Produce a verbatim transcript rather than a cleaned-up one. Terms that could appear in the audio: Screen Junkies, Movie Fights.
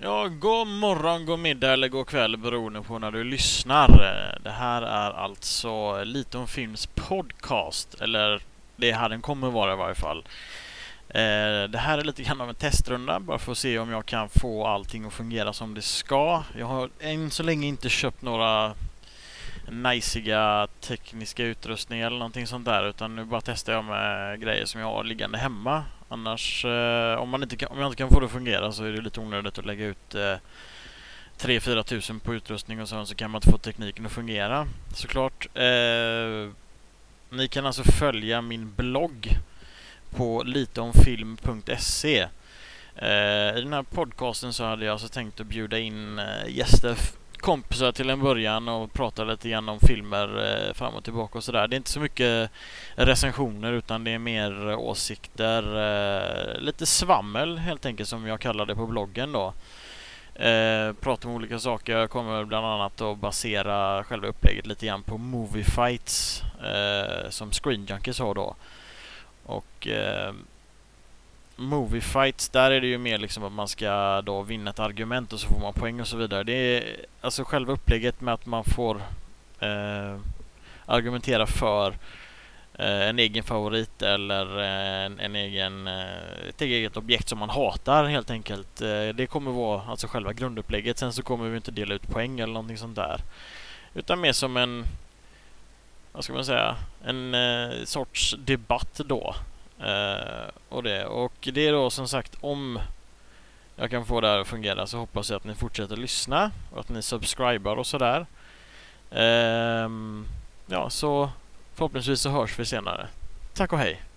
Ja, god morgon, god middag eller god kväll beroende på när du lyssnar. Det här är alltså Lite om films podcast, eller det här den kommer vara i varje fall. Eh, det här är lite grann av en testrunda, bara för att se om jag kan få allting att fungera som det ska. Jag har än så länge inte köpt några najsiga tekniska utrustningar eller någonting sånt där, utan nu bara testar jag med grejer som jag har liggande hemma. Annars, eh, om, man inte kan, om jag inte kan få det att fungera så är det lite onödigt att lägga ut eh, tre till fyra tusen på utrustning och sånt, så kan man inte få tekniken att fungera, såklart. Eh, ni kan alltså följa min blogg på liteomfilm punkt se. Eh, I den här podcasten så hade jag alltså tänkt att bjuda in eh, gäster, kompisar till en början, och prata lite grann om filmer eh, fram och tillbaka och sådär. Det är inte så mycket recensioner, utan det är mer åsikter, eh, lite svammel helt enkelt, som jag kallar det på bloggen då. Eh, prata om olika saker. Jag kommer bland annat att basera själva upplägget lite grann på Movie Fights eh, som Screen Junkies har då. Och eh, Movie Fights, där är det ju mer liksom att man ska då vinna ett argument och så får man poäng och så vidare. Det är alltså själva upplägget med att man får eh, argumentera för eh, en egen favorit eller eh, en, en egen, eh, ett eget objekt som man hatar helt enkelt. Eh, det kommer vara alltså själva grundupplägget. Sen så kommer vi inte dela ut poäng eller någonting sånt där, utan mer som en, vad ska man säga, en eh, sorts debatt då. Uh, och, det. och det är då som sagt, om jag kan få det här att fungera så hoppas jag att ni fortsätter lyssna och att ni subscriber och sådär. Uh, ja, så förhoppningsvis så hörs vi senare. Tack och hej!